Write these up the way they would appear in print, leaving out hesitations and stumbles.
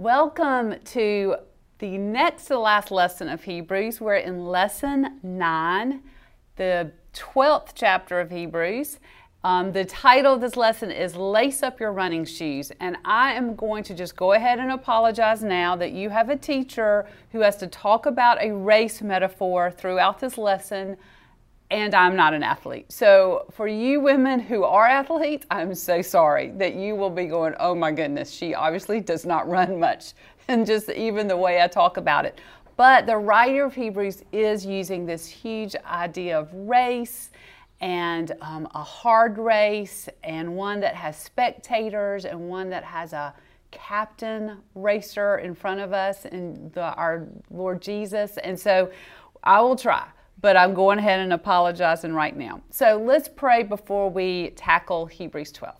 Welcome to the next to the last lesson of Hebrews. We're in lesson 9, the 12th chapter of Hebrews. The title of this lesson is Lace Up Your Running Shoes, and I am going to just go ahead and apologize now that you have a teacher who has to talk about a race metaphor throughout this lesson, and I'm not an athlete. So for you women who are athletes, I'm so sorry that you will be going, oh my goodness, she obviously does not run much, and just even the way I talk about it. But the writer of Hebrews is using this huge idea of race and a hard race, and one that has spectators and one that has a captain racer in front of us and our Lord Jesus. And so I will try. But I'm going ahead and apologizing right now. So let's pray before we tackle Hebrews 12.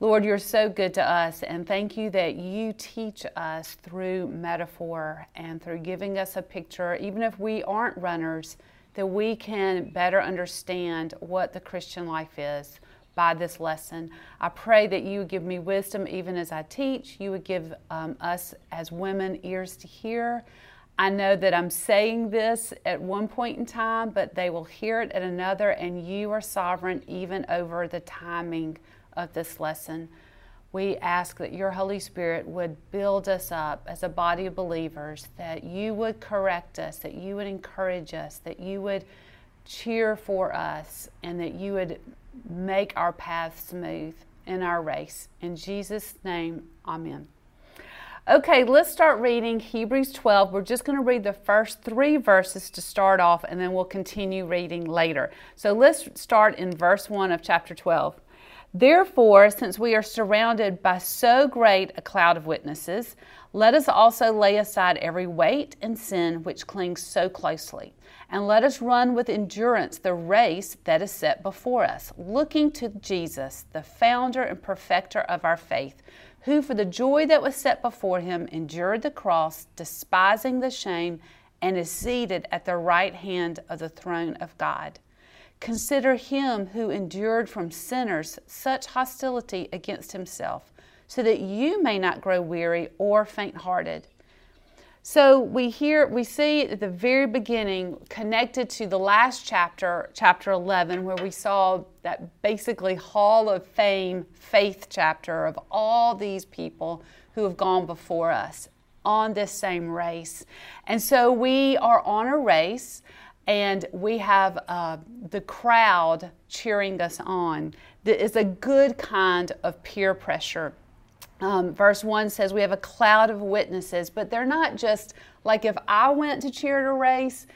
Lord, you're so good to us, and thank you that you teach us through metaphor and through giving us a picture, even if we aren't runners, that we can better understand what the Christian life is by this lesson. I pray that you would give me wisdom even as I teach. You would give us as women ears to hear. I know that I'm saying this at one point in time, but they will hear it at another, and you are sovereign even over the timing of this lesson. We ask that your Holy Spirit would build us up as a body of believers, that you would correct us, that you would encourage us, that you would cheer for us, and that you would make our path smooth in our race. In Jesus' name, amen. Okay, let's start reading Hebrews 12. We're just going to read the first 3 verses to start off, and then we'll continue reading later. So let's start in verse 1 of chapter 12. Therefore, since we are surrounded by so great a cloud of witnesses, let us also lay aside every weight and sin which clings so closely, and let us run with endurance the race that is set before us, looking to Jesus, the founder and perfecter of our faith, who for the joy that was set before him endured the cross, despising the shame, and is seated at the right hand of the throne of God. Consider him who endured from sinners such hostility against himself, so that you may not grow weary or faint-hearted. So we see at the very beginning, connected to the last chapter, chapter 11, where we saw that basically Hall of Fame faith chapter of all these people who have gone before us on this same race. And so we are on a race, and we have the crowd cheering us on. It's a good kind of peer pressure. Verse 1 says we have a cloud of witnesses, but they're not just like if I went to cheer at a race,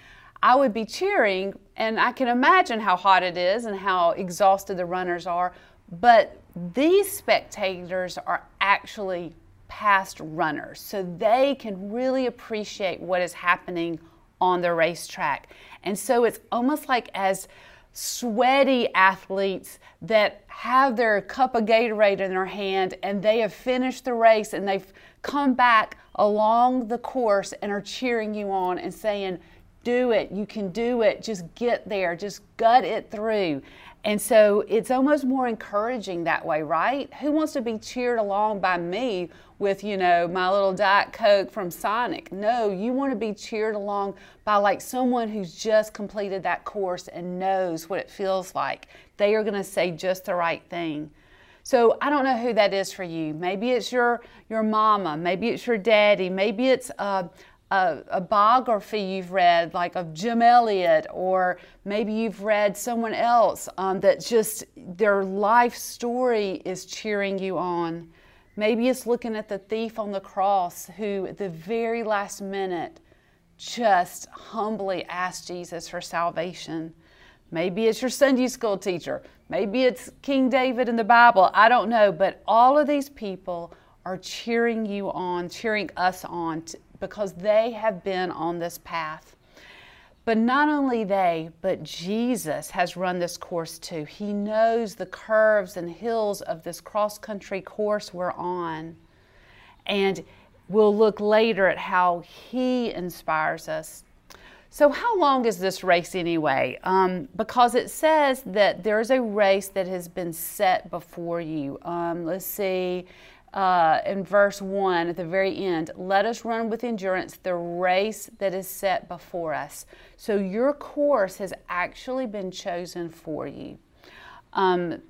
I would be cheering, and I can imagine how hot it is and how exhausted the runners are, but these spectators are actually past runners, so they can really appreciate what is happening on the racetrack. And so it's almost like as sweaty athletes that have their cup of Gatorade in their hand, and they have finished the race, and they've come back along the course and are cheering you on and saying, do it, you can do it, just get there, just gut it through. And so it's almost more encouraging that way, right? Who wants to be cheered along by me with, you know, my little Diet Coke from Sonic? No, you want to be cheered along by like someone who's just completed that course and knows what it feels like. They are going to say just the right thing. So I don't know who that is for you. Maybe it's your mama. Maybe it's your daddy. Maybe it's a biography you've read, like of Jim Elliot, or maybe you've read someone else that just their life story is cheering you on. Maybe it's looking at the thief on the cross who at the very last minute just humbly asked Jesus for salvation. Maybe it's your Sunday school teacher. Maybe it's King David in the Bible. I don't know, but all of these people are cheering you on, cheering us on, because they have been on this path. But not only they, but Jesus has run this course too. He knows the curves and hills of this cross-country course we're on. And we'll look later at how he inspires us. So how long is this race anyway? Because it says that there's a race that has been set before you. Let's see. in verse 1 at the very end, let us run with endurance the race that is set before us. So your course has actually been chosen for you.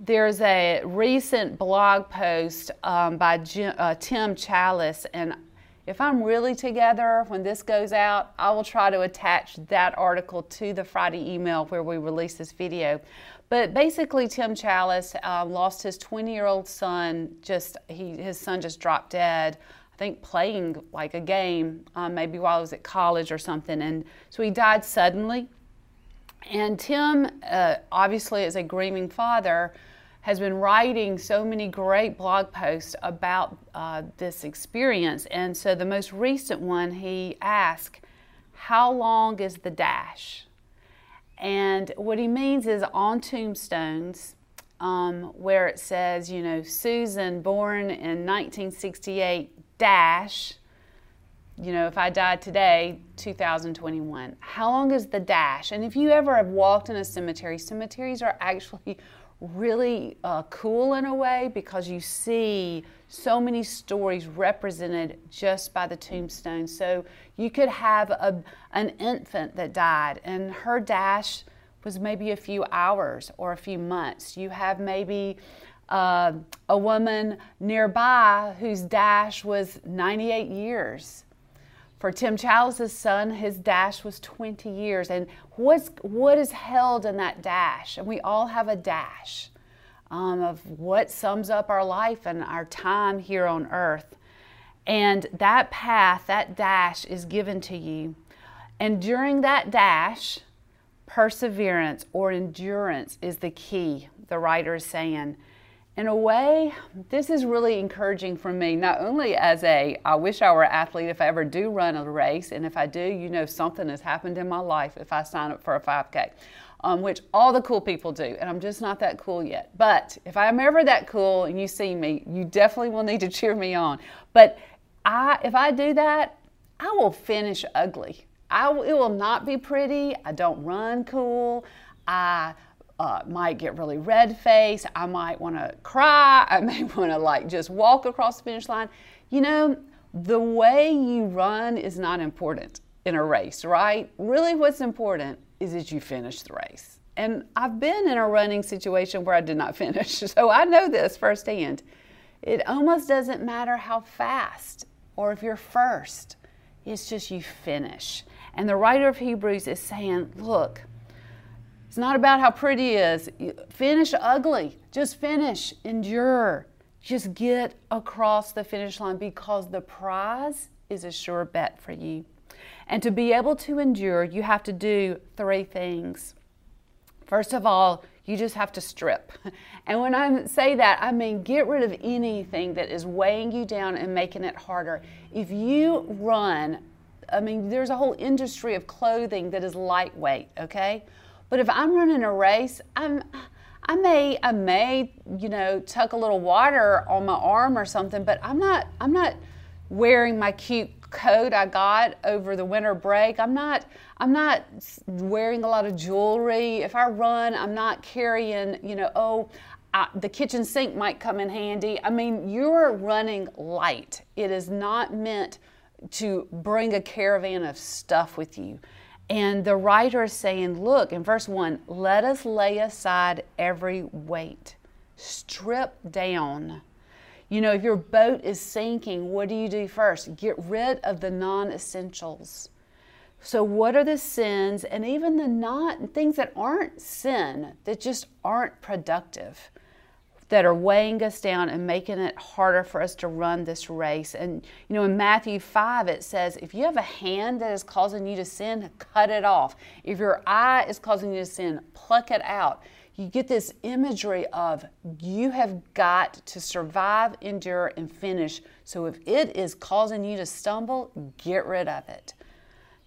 There's a recent blog post by Tim Challies, and if I'm really together when this goes out, I will try to attach that article to the Friday email where we release this video. But basically, Tim Challies lost his 20-year-old son. His son just dropped dead, I think playing like a game, maybe while he was at college or something. And so he died suddenly. And Tim, obviously as a grieving father, has been writing so many great blog posts about this experience. And so the most recent one, he asked, how long is the dash? And what he means is on tombstones where it says, you know, Susan born in 1968 dash, you know, if I died today, 2021. How long is the dash? And if you ever have walked in a cemetery, cemeteries are actually really cool in a way because you see so many stories represented just by the tombstone. So you could have an infant that died and her dash was maybe a few hours or a few months. You have maybe a woman nearby whose dash was 98 years. For Tim Challies' son, his dash was 20 years. And what is held in that dash? And we all have a dash of what sums up our life and our time here on earth. And that path, that dash is given to you. And during that dash, perseverance or endurance is the key, the writer is saying. In a way, this is really encouraging for me, not only as I wish I were an athlete if I ever do run a race, and if I do, you know something has happened in my life if I sign up for a 5K, which all the cool people do, and I'm just not that cool yet. But if I'm ever that cool and you see me, you definitely will need to cheer me on. But if I do that, I will finish ugly. It will not be pretty. I don't run cool. I might get really red-faced, I might want to cry, I may want to just walk across the finish line. You know, the way you run is not important in a race, right? Really what's important is that you finish the race. And I've been in a running situation where I did not finish, so I know this firsthand. It almost doesn't matter how fast or if you're first, it's just you finish. And the writer of Hebrews is saying, look, it's not about how pretty it is. Finish ugly. Just finish. Endure. Just get across the finish line because the prize is a sure bet for you. And to be able to endure, you have to do three things. First of all, you just have to strip. And when I say that, I mean get rid of anything that is weighing you down and making it harder. If you run, I mean, there's a whole industry of clothing that is lightweight, okay? But if I'm running a race, I may, you know, tuck a little water on my arm or something, but I'm not wearing my cute coat I got over the winter break. I'm not wearing a lot of jewelry. If I run, I'm not carrying, you know, the kitchen sink might come in handy. I mean, you're running light. It is not meant to bring a caravan of stuff with you. And the writer is saying, look, in verse 1, let us lay aside every weight. Strip down. You know, if your boat is sinking, what do you do first? Get rid of the non-essentials. So what are the sins and even the things that aren't sin, that just aren't productive, that are weighing us down and making it harder for us to run this race? And, you know, in Matthew 5, it says, if you have a hand that is causing you to sin, cut it off. If your eye is causing you to sin, pluck it out. You get this imagery of you have got to survive, endure, and finish. So if it is causing you to stumble, get rid of it.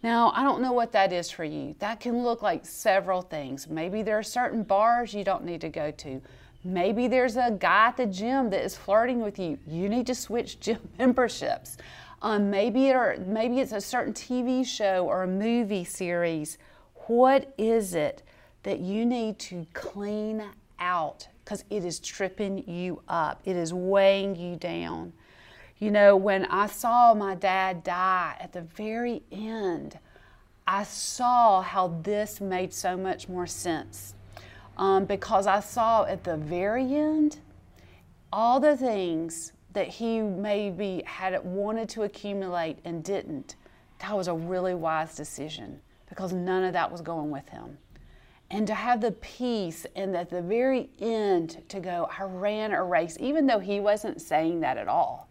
Now, I don't know what that is for you. That can look like several things. Maybe there are certain bars you don't need to go to. Maybe there's a guy at the gym that is flirting with you. You need to switch gym memberships. Maybe it's a certain TV show or a movie series. What is it that you need to clean out? Because it is tripping you up. It is weighing you down. You know, when I saw my dad die at the very end, I saw how this made so much more sense. Because I saw at the very end all the things that he maybe had wanted to accumulate and didn't. That was a really wise decision because none of that was going with him. And to have the peace and at the very end to go, I ran a race, even though he wasn't saying that at all.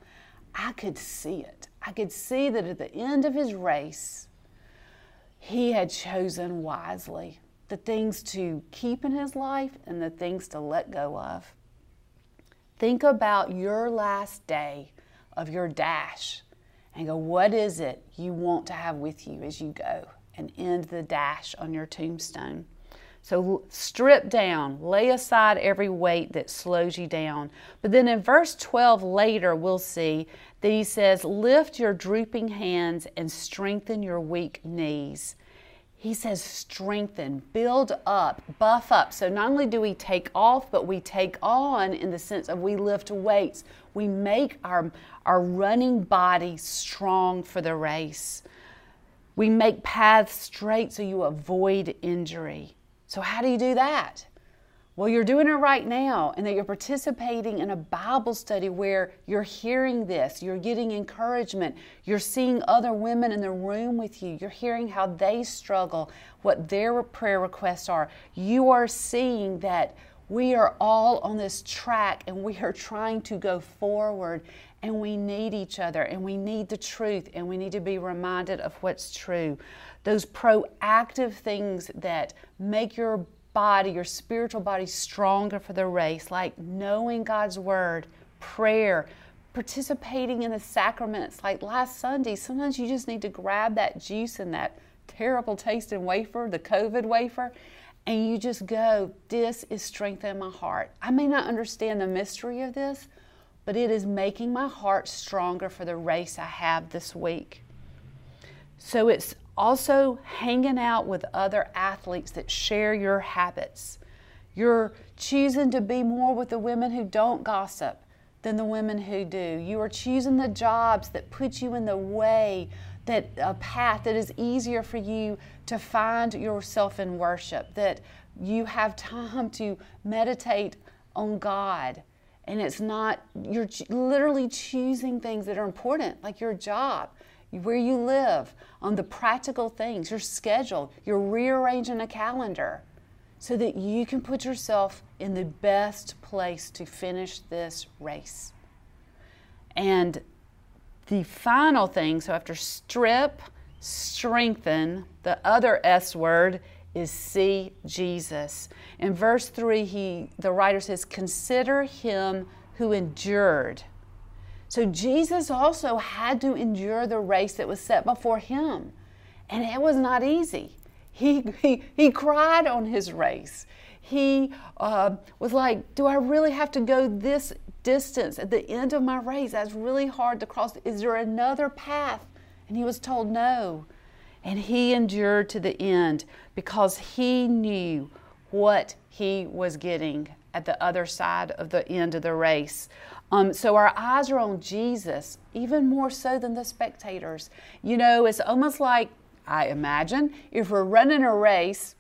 I could see it. I could see that at the end of his race, he had chosen wisely the things to keep in his life and the things to let go of. Think about your last day of your dash and go, what is it you want to have with you as you go and end the dash on your tombstone? So strip down, lay aside every weight that slows you down. But then in verse 12 later, we'll see that he says, lift your drooping hands and strengthen your weak knees. He says, strengthen, build up, buff up. So not only do we take off, but we take on in the sense of we lift weights. We make our running body strong for the race. We make paths straight so you avoid injury. So how do you do that? Well, you're doing it right now, and that you're participating in a Bible study where you're hearing this, you're getting encouragement, you're seeing other women in the room with you, you're hearing how they struggle, what their prayer requests are. You are seeing that we are all on this track, and we are trying to go forward, and we need each other, and we need the truth, and we need to be reminded of what's true. Those proactive things that make your body, your spiritual body, stronger for the race, like knowing God's word, prayer, participating in the sacraments. Like last Sunday, sometimes you just need to grab that juice and that terrible tasting wafer, the COVID wafer, and you just go, this is strengthening my heart. I may not understand the mystery of this, but it is making my heart stronger for the race I have this week. So it's also hanging out with other athletes that share your habits. You're choosing to be more with the women who don't gossip than the women who do. You are choosing the jobs that put you in the way, that a path that is easier for you to find yourself in worship, that you have time to meditate on God. And it's not, you're literally choosing things that are important, like your job, where you live, on the practical things, your schedule. You're rearranging a calendar so that you can put yourself in the best place to finish this race. And the final thing, so after strip, strengthen, the other S word is see Jesus. In verse 3, the writer says, consider him who endured. So Jesus also had to endure the race that was set before him. And it was not easy. He cried on his race. He was like, do I really have to go this distance at the end of my race? That's really hard to cross. Is there another path? And he was told no. And he endured to the end because he knew what he was getting at the other side of the end of the race. So our eyes are on Jesus, even more so than the spectators. You know, it's almost like, I imagine, if we're running a race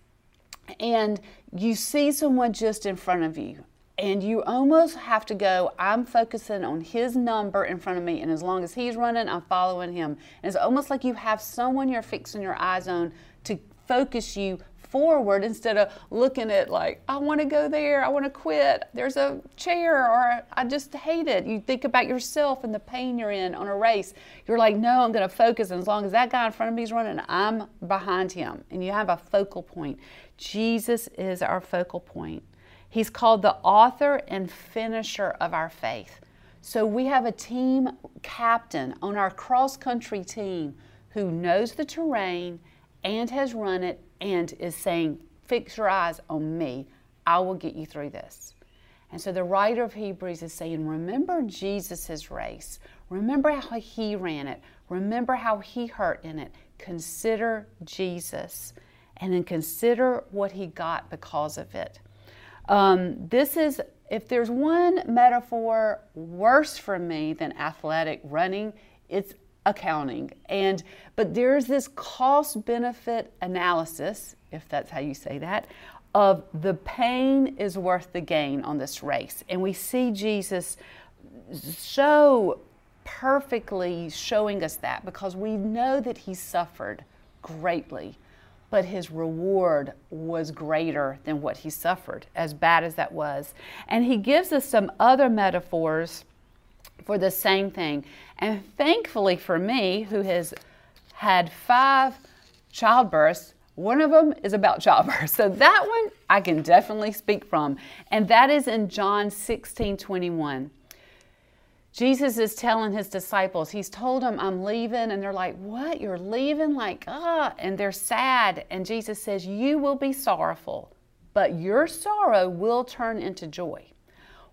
and you see someone just in front of you, and you almost have to go, I'm focusing on his number in front of me, and as long as he's running, I'm following him. And it's almost like you have someone you're fixing your eyes on to focus you forward instead of looking at like, I want to go there, I want to quit, there's a chair, or I just hate it. You think about yourself and the pain you're in on a race. You're like, no, I'm going to focus, and as long as that guy in front of me is running, I'm behind him. And you have a focal point. Jesus is our focal point. He's called the author and finisher of our faith. So we have a team captain on our cross-country team who knows the terrain and has run it and is saying, fix your eyes on me. I will get you through this. And so the writer of Hebrews is saying, remember Jesus' race. Remember how he ran it. Remember how he hurt in it. Consider Jesus. And then consider what he got because of it. This is If there's one metaphor worse for me than athletic running, it's accounting. But there's this cost-benefit analysis, if that's how you say that, of the pain is worth the gain on this race. And we see Jesus so perfectly showing us that, because we know that he suffered greatly, but his reward was greater than what he suffered, as bad as that was. And he gives us some other metaphors for the same thing. And thankfully for me, who has had 5 childbirths, one of them is about childbirth. So that one I can definitely speak from. And that is in John 16:21. Jesus is telling his disciples, he's told them, I'm leaving. And they're like, what? You're leaving? Like, ah. And they're sad. And Jesus says, you will be sorrowful, but your sorrow will turn into joy.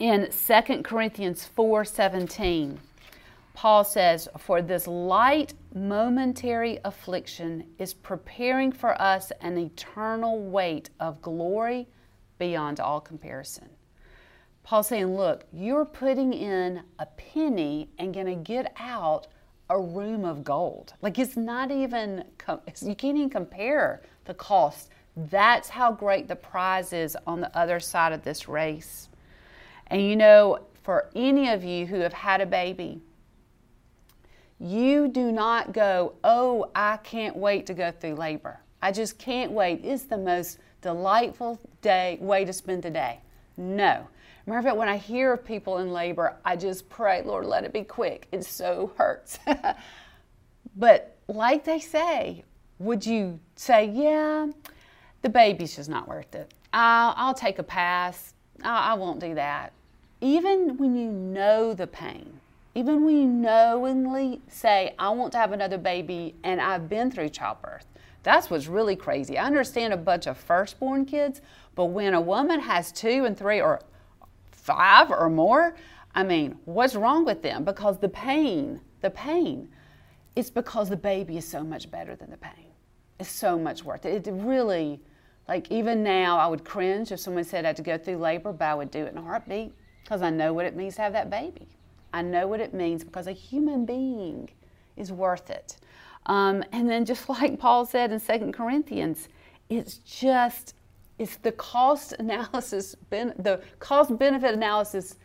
in 2 Corinthians 4:17, Paul says, for this light momentary affliction is preparing for us an eternal weight of glory beyond all comparison. Paul's saying, look, you're putting in a penny and going to get out a room of gold. Like, it's not even, you can't even compare the cost. That's how great the prize is on the other side of this race. And you know, for any of you who have had a baby, you do not go, oh, I can't wait to go through labor. I just can't wait. It's the most delightful way to spend the day. No. Matter of fact, when I hear of people in labor, I just pray, Lord, let it be quick. It so hurts. But like they say, would you say, yeah, the baby's just not worth it. I'll take a pass. I won't do that. Even when you know the pain, even when you knowingly say, I want to have another baby and I've been through childbirth. That's what's really crazy. I understand a bunch of firstborn kids, but when a woman has 2 and 3 or 5 or more, I mean, what's wrong with them? Because the pain, it's because the baby is so much better than the pain. It's so much worth it. It really, like, even now I would cringe if someone said I had to go through labor, but I would do it in a heartbeat because I know what it means to have that baby. I know what it means because a human being is worth it. And then just like Paul said in 2 Corinthians, it's the cost analysis, the cost-benefit analysis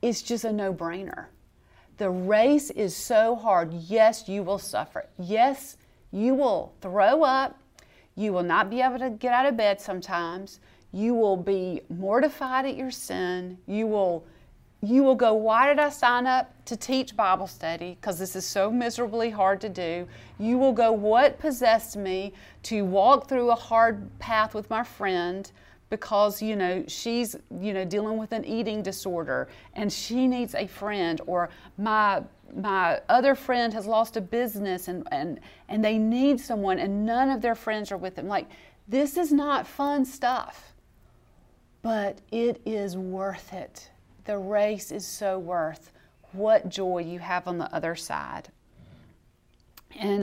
is just a no-brainer. The race is so hard. Yes, you will suffer. Yes, you will throw up. You will not be able to get out of bed sometimes. You will be mortified at your sin. You will go, why did I sign up to teach Bible study? Because this is so miserably hard to do. You will go, what possessed me to walk through a hard path with my friend because, you know, she's, you know, dealing with an eating disorder and she needs a friend, or my other friend has lost a business and they need someone and none of their friends are with them. Like, this is not fun stuff, but it is worth it. The race is so worth what joy you have on the other side. In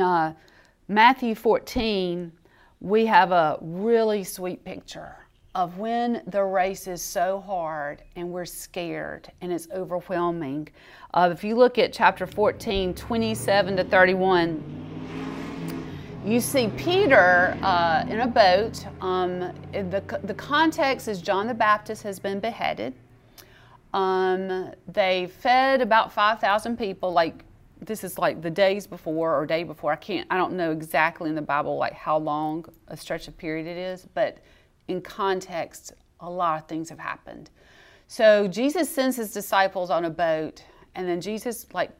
Matthew 14, we have a really sweet picture of when the race is so hard and we're scared and it's overwhelming. If you look at chapter 14, 27-31, you see Peter in a boat. The context is John the Baptist has been beheaded. They fed about 5,000 people. Like, this is like the days before or day before. I don't know exactly in the Bible, like, how long a stretch of period it is, but in context, a lot of things have happened. So Jesus sends his disciples on a boat, and then Jesus, like,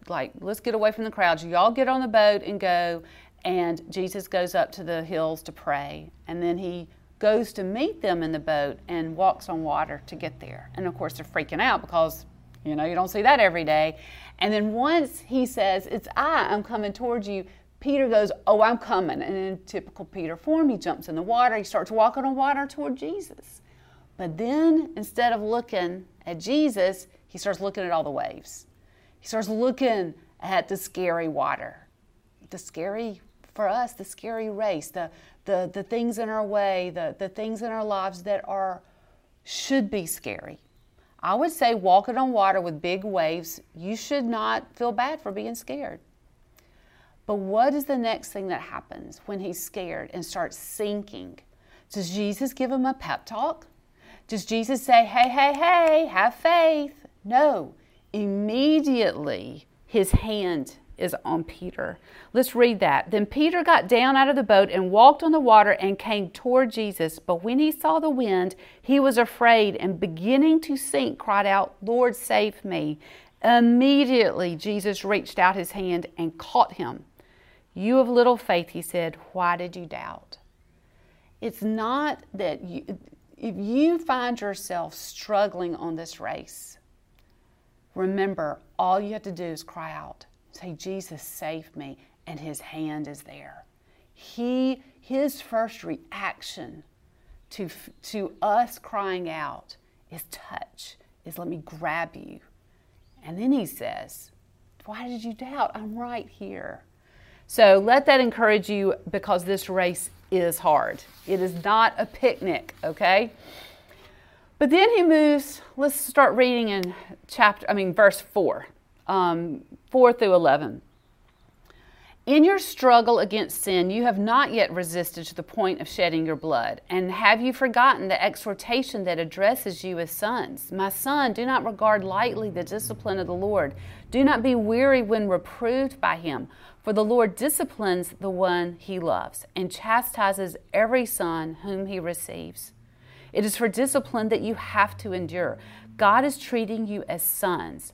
let's get away from the crowds. You all get on the boat and go. And Jesus goes up to the hills to pray, and then he goes to meet them in the boat and walks on water to get there. And of course, they're freaking out because You know, you don't see that every day. And then once he says, it's I'm coming towards you, Peter goes, oh, I'm coming. And in typical Peter form, he jumps in the water. He starts walking on water toward Jesus. But then instead of looking at Jesus, he starts looking at all the waves. He starts looking at the scary water, the scary for us, the scary race, the things in our way, the things in our lives that should be scary. I would say walking on water with big waves, you should not feel bad for being scared. But what is the next thing that happens when he's scared and starts sinking? Does Jesus give him a pep talk? Does Jesus say, hey, have faith? No. Immediately, his hand is on Peter. Let's read that. Then Peter got down out of the boat and walked on the water and came toward Jesus. But when he saw the wind, he was afraid and beginning to sink, cried out, Lord, save me. Immediately, Jesus reached out his hand and caught him. You of little faith, he said, why did you doubt? It's not that if you find yourself struggling on this race, remember, all you have to do is cry out. Say, Jesus, save me, and his hand is there. His first reaction to us crying out is touch, is let me grab you. And then he says, why did you doubt? I'm right here. So let that encourage you, because this race is hard. It is not a picnic, okay? But then he moves, let's start reading in verse 4. 4 through 11. In your struggle against sin, you have not yet resisted to the point of shedding your blood. And have you forgotten the exhortation that addresses you as sons? My son, do not regard lightly the discipline of the Lord. Do not be weary when reproved by him. For the Lord disciplines the one he loves and chastises every son whom he receives. It is for discipline that you have to endure. God is treating you as sons.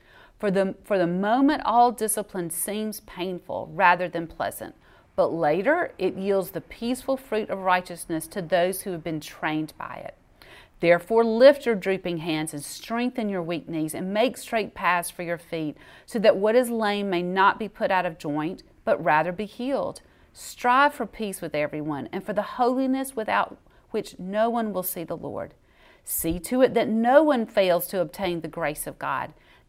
For the moment, all discipline seems painful rather than pleasant, but later it yields the peaceful fruit of righteousness to those who have been trained by it. Therefore, lift your drooping hands and strengthen your weak knees and make straight paths for your feet, so that what is lame may not be put out of joint, but rather be healed. Strive for peace with everyone and for the holiness without which no one will see the Lord. See to it that no one fails to obtain the grace of God,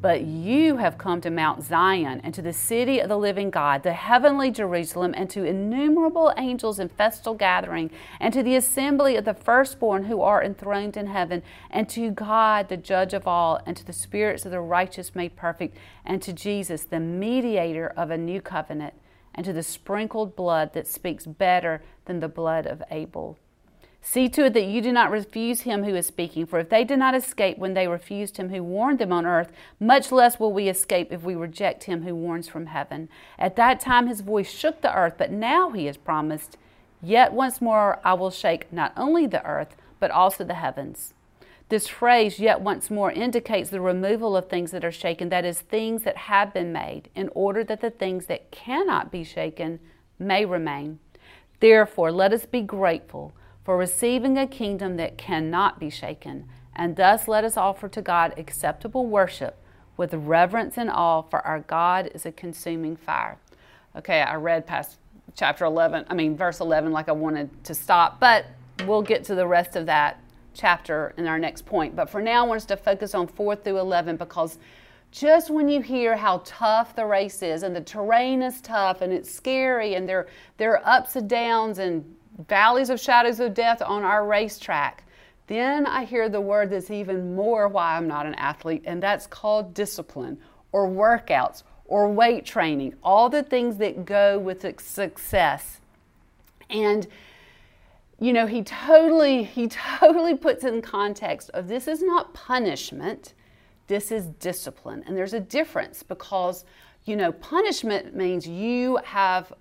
But you have come to Mount Zion and to the city of the living God, the heavenly Jerusalem, and to innumerable angels in festal gathering, and to the assembly of the firstborn who are enthroned in heaven, and to God, the judge of all, and to the spirits of the righteous made perfect, and to Jesus, the mediator of a new covenant, and to the sprinkled blood that speaks better than the blood of Abel. See to it that you do not refuse him who is speaking, for if they did not escape when they refused him who warned them on earth, much less will we escape if we reject him who warns from heaven. At that time his voice shook the earth, but now he has promised, yet once more I will shake not only the earth, but also the heavens. This phrase, yet once more, indicates the removal of things that are shaken, that is, things that have been made, in order that the things that cannot be shaken may remain. Therefore, let us be grateful for receiving a kingdom that cannot be shaken, and thus let us offer to God acceptable worship with reverence and awe, for our God is a consuming fire. Okay, I read past chapter 11, I mean verse 11, like I wanted to stop, but we'll get to the rest of that chapter in our next point. But for now, I want us to focus on 4 through 11, because just when you hear how tough the race is, and the terrain is tough, and it's scary, and there are ups and downs and valleys of shadows of death on our racetrack, then I hear the word that's even more why I'm not an athlete, and that's called discipline, or workouts, or weight training, all the things that go with success. And you know, he totally puts it in context of this is not punishment, this is discipline. And there's a difference, because, you know, punishment means you have,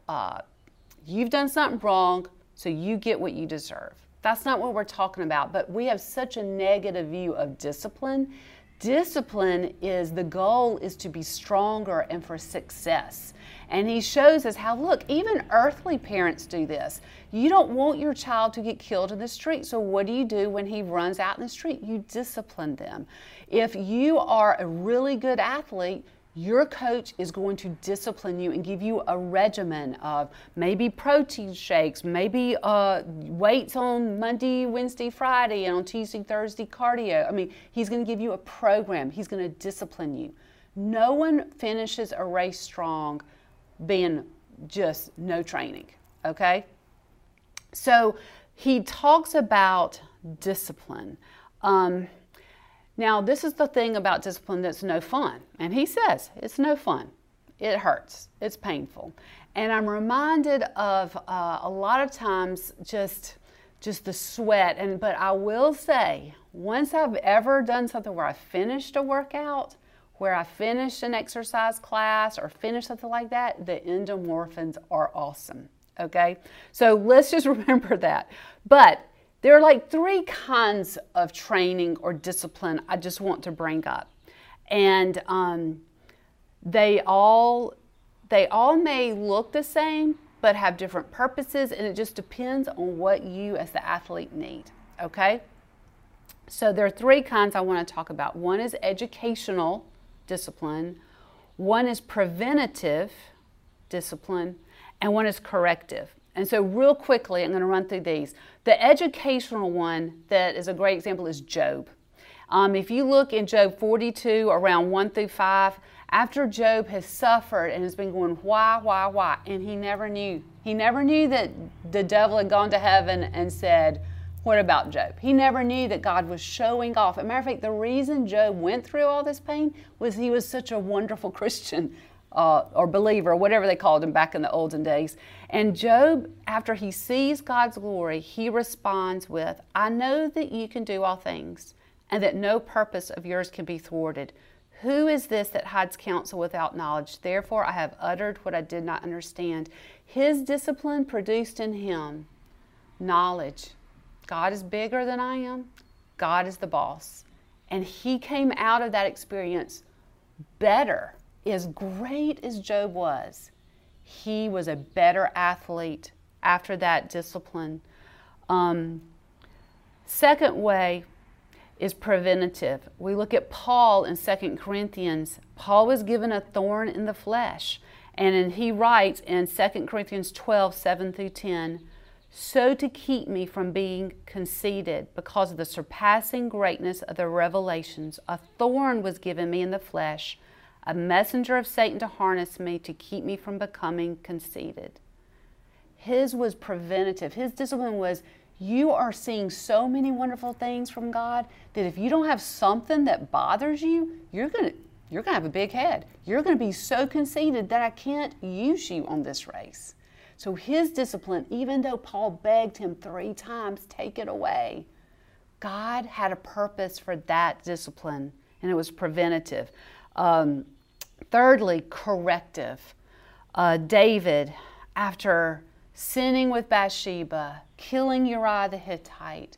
you've done something wrong, so you get what you deserve. That's not what we're talking about, but we have such a negative view of discipline. Discipline is, the goal is to be stronger and for success. And he shows us how, look, even earthly parents do this. You don't want your child to get killed in the street. So what do you do when he runs out in the street? You discipline them. If you are a really good athlete, your coach is going to discipline you and give you a regimen of maybe protein shakes, maybe weights on Monday, Wednesday, Friday, and on Tuesday, Thursday, cardio. I mean, he's going to give you a program. He's going to discipline you. No one finishes a race strong being just no training, okay? So he talks about discipline. Now, this is the thing about discipline that's no fun. And he says, it's no fun. It hurts. It's painful. And I'm reminded of a lot of times just the sweat. But I will say, once I've ever done something where I finished a workout, where I finished an exercise class or finished something like that, the endorphins are awesome, okay? So let's just remember that. But there are like 3 kinds of training or discipline I just want to bring up, and they all may look the same but have different purposes, and it just depends on what you as the athlete need, okay? So there are 3 kinds I want to talk about. One is educational discipline, one is preventative discipline, and one is corrective. And so real quickly, I'm going to run through these. The educational one that is a great example is Job. If you look in Job 42, around 1 through 5, after Job has suffered and has been going, why? And he never knew. He never knew that the devil had gone to heaven and said, what about Job? He never knew that God was showing off. As a matter of fact, the reason Job went through all this pain was he was such a wonderful Christian. Or believer, whatever they called him back in the olden days. And Job, after he sees God's glory, he responds with, I know that you can do all things, and that no purpose of yours can be thwarted. Who is this that hides counsel without knowledge? Therefore, I have uttered what I did not understand. His discipline produced in him knowledge. God is bigger than I am. God is the boss. And he came out of that experience better. As great as Job was, he was a better athlete after that discipline. Second way is preventative. We look at Paul in 2 Corinthians. Paul was given a thorn in the flesh. And he writes in 2 Corinthians 12, 7 through 10, so to keep me from being conceited because of the surpassing greatness of the revelations, a thorn was given me in the flesh, a messenger of Satan to harness me, to keep me from becoming conceited. His was preventative. His discipline was, you are seeing so many wonderful things from God that if you don't have something that bothers you, you're gonna have a big head. You're gonna be so conceited that I can't use you on this race. So his discipline, even though Paul begged him 3 times, take it away, God had a purpose for that discipline, and it was preventative. Thirdly, corrective. David, after sinning with Bathsheba, killing Uriah the Hittite,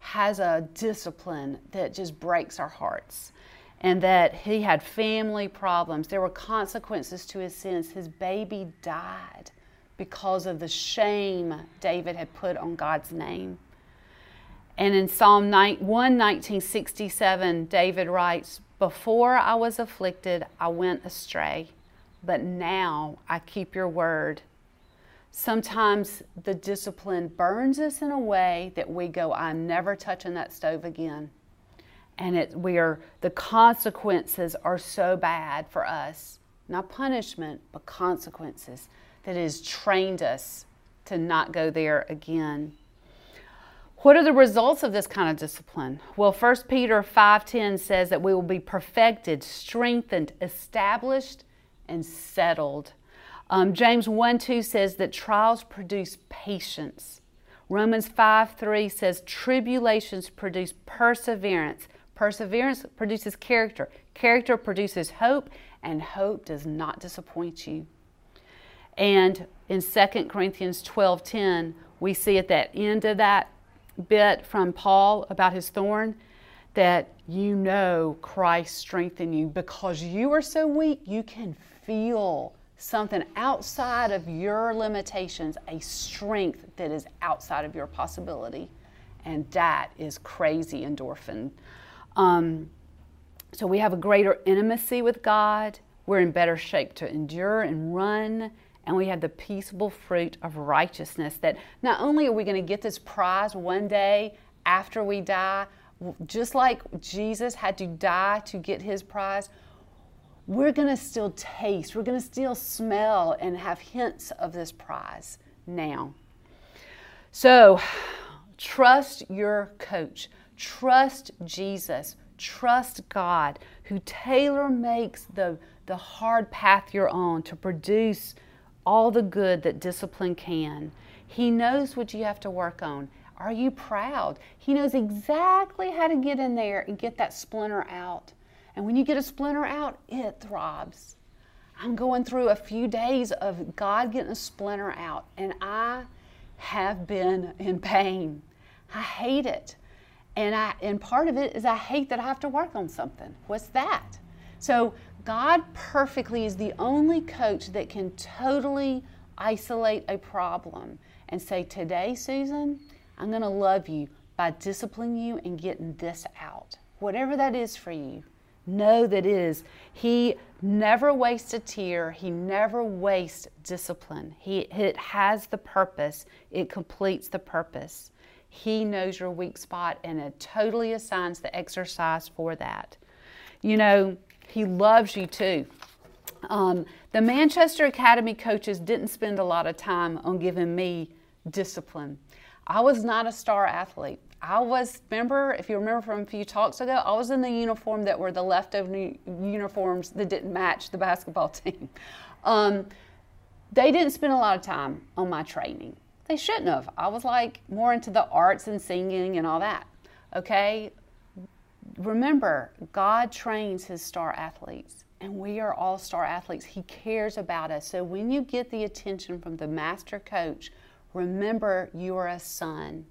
has a discipline that just breaks our hearts, and that he had family problems. There were consequences to his sins. His baby died because of the shame David had put on God's name. And in Psalm 119:67, David writes, Before I was afflicted, I went astray, but now I keep your word. Sometimes the discipline burns us in a way that we go, I'm never touching that stove again. And the consequences are so bad for us, not punishment, but consequences, that it has trained us to not go there again. What are the results of this kind of discipline? Well, 1 Peter 5:10 says that we will be perfected, strengthened, established, and settled. James 1:2 says that trials produce patience. Romans 5:3 says tribulations produce perseverance. Perseverance produces character. Character produces hope, and hope does not disappoint you. And in 2 Corinthians 12:10, we see at that end of that bit from Paul about his thorn, that you know Christ strengthened you because you are so weak, you can feel something outside of your limitations, a strength that is outside of your possibility. And that is crazy endorphin. So we have a greater intimacy with God. We're in better shape to endure and run. And we have the peaceable fruit of righteousness, that not only are we going to get this prize one day after we die, just like Jesus had to die to get his prize, we're going to still taste, we're going to still smell and have hints of this prize now. So trust your coach, trust Jesus, trust God, who tailor makes the hard path you're on to produce all the good that discipline can. He knows what you have to work on. Are you proud? He knows exactly how to get in there and get that splinter out. And when you get a splinter out, it throbs. I'm going through a few days of God getting a splinter out, and I have been in pain. I hate it. And part of it is I hate that I have to work on something. What's that? So God perfectly is the only coach that can totally isolate a problem and say, today, Susan, I'm going to love you by disciplining you and getting this out. Whatever that is for you. Know that it is. He never wastes a tear. He never wastes discipline. It has the purpose. It completes the purpose. He knows your weak spot, and it totally assigns the exercise for that. You know, he loves you too. The Manchester Academy coaches didn't spend a lot of time on giving me discipline. I was not a star athlete. If you remember from a few talks ago, I was in the uniform that were the leftover uniforms that didn't match the basketball team. They didn't spend a lot of time on my training. They shouldn't have. I was like more into the arts and singing and all that. Okay? Remember, God trains his star athletes, and we are all star athletes. He cares about us. So when you get the attention from the master coach, remember you are a son.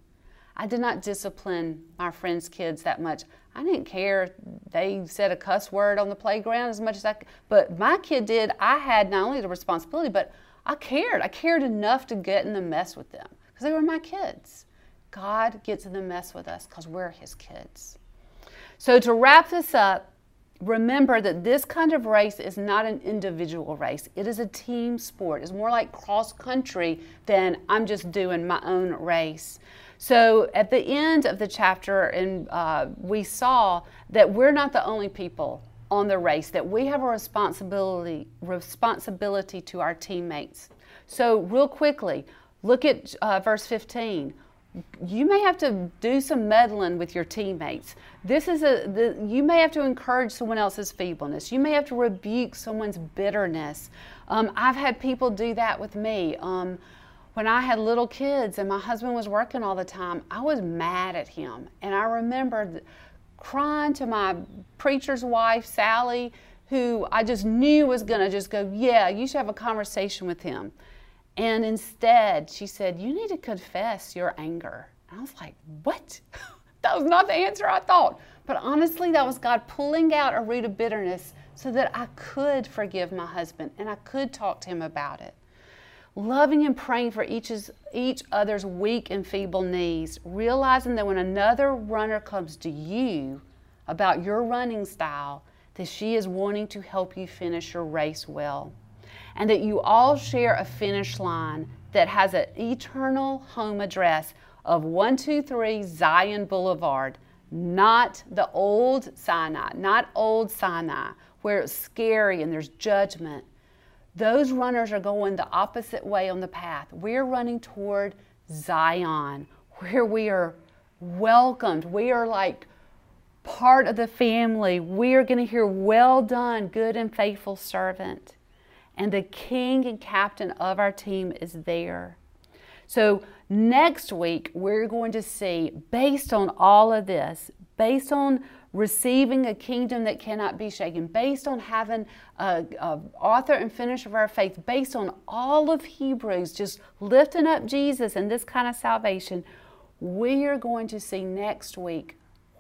I did not discipline my friends' kids that much. I didn't care. They said a cuss word on the playground as much as I could. But my kid did. I had not only the responsibility, but I cared. I cared enough to get in the mess with them because they were my kids. God gets in the mess with us because we're his kids. So to wrap this up, remember that this kind of race is not an individual race. It is a team sport. It's more like cross country than I'm just doing my own race. So at the end of the chapter, we saw that we're not the only people on the race, that we have a responsibility to our teammates. So real quickly, look at verse 15. You may have to do some meddling with your teammates. You may have to encourage someone else's feebleness. You may have to rebuke someone's bitterness. I've had people do that with me. When I had little kids and my husband was working all the time, I was mad at him. And I remember crying to my preacher's wife, Sally, who I just knew was going to just go, yeah, you should have a conversation with him. And instead, she said, you need to confess your anger. And I was like, what? That was not the answer I thought. But honestly, that was God pulling out a root of bitterness so that I could forgive my husband and I could talk to him about it. Loving and praying for each other's weak and feeble knees, realizing that when another runner comes to you about your running style, that she is wanting to help you finish your race well, and that you all share a finish line that has an eternal home address of 123 Zion Boulevard, not the old Sinai, where it's scary and there's judgment. Those runners are going the opposite way on the path. We're running toward Zion, where we are welcomed. We are like part of the family. We are going to hear, "Well done, good and faithful servant." And the king and captain of our team is there. So next week, we're going to see, based on all of this, based on receiving a kingdom that cannot be shaken, based on having an author and finisher of our faith, based on all of Hebrews, just lifting up Jesus and this kind of salvation, we are going to see next week,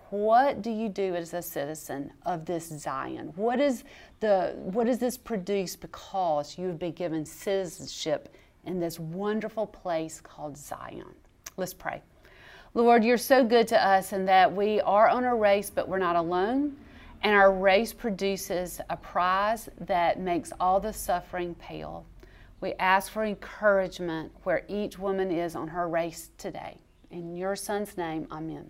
what do you do as a citizen of this Zion? What does this produce because you have been given citizenship in this wonderful place called Zion? Let's pray. Lord, you're so good to us in that we are on a race, but we're not alone. And our race produces a prize that makes all the suffering pale. We ask for encouragement where each woman is on her race today. In your Son's name, amen.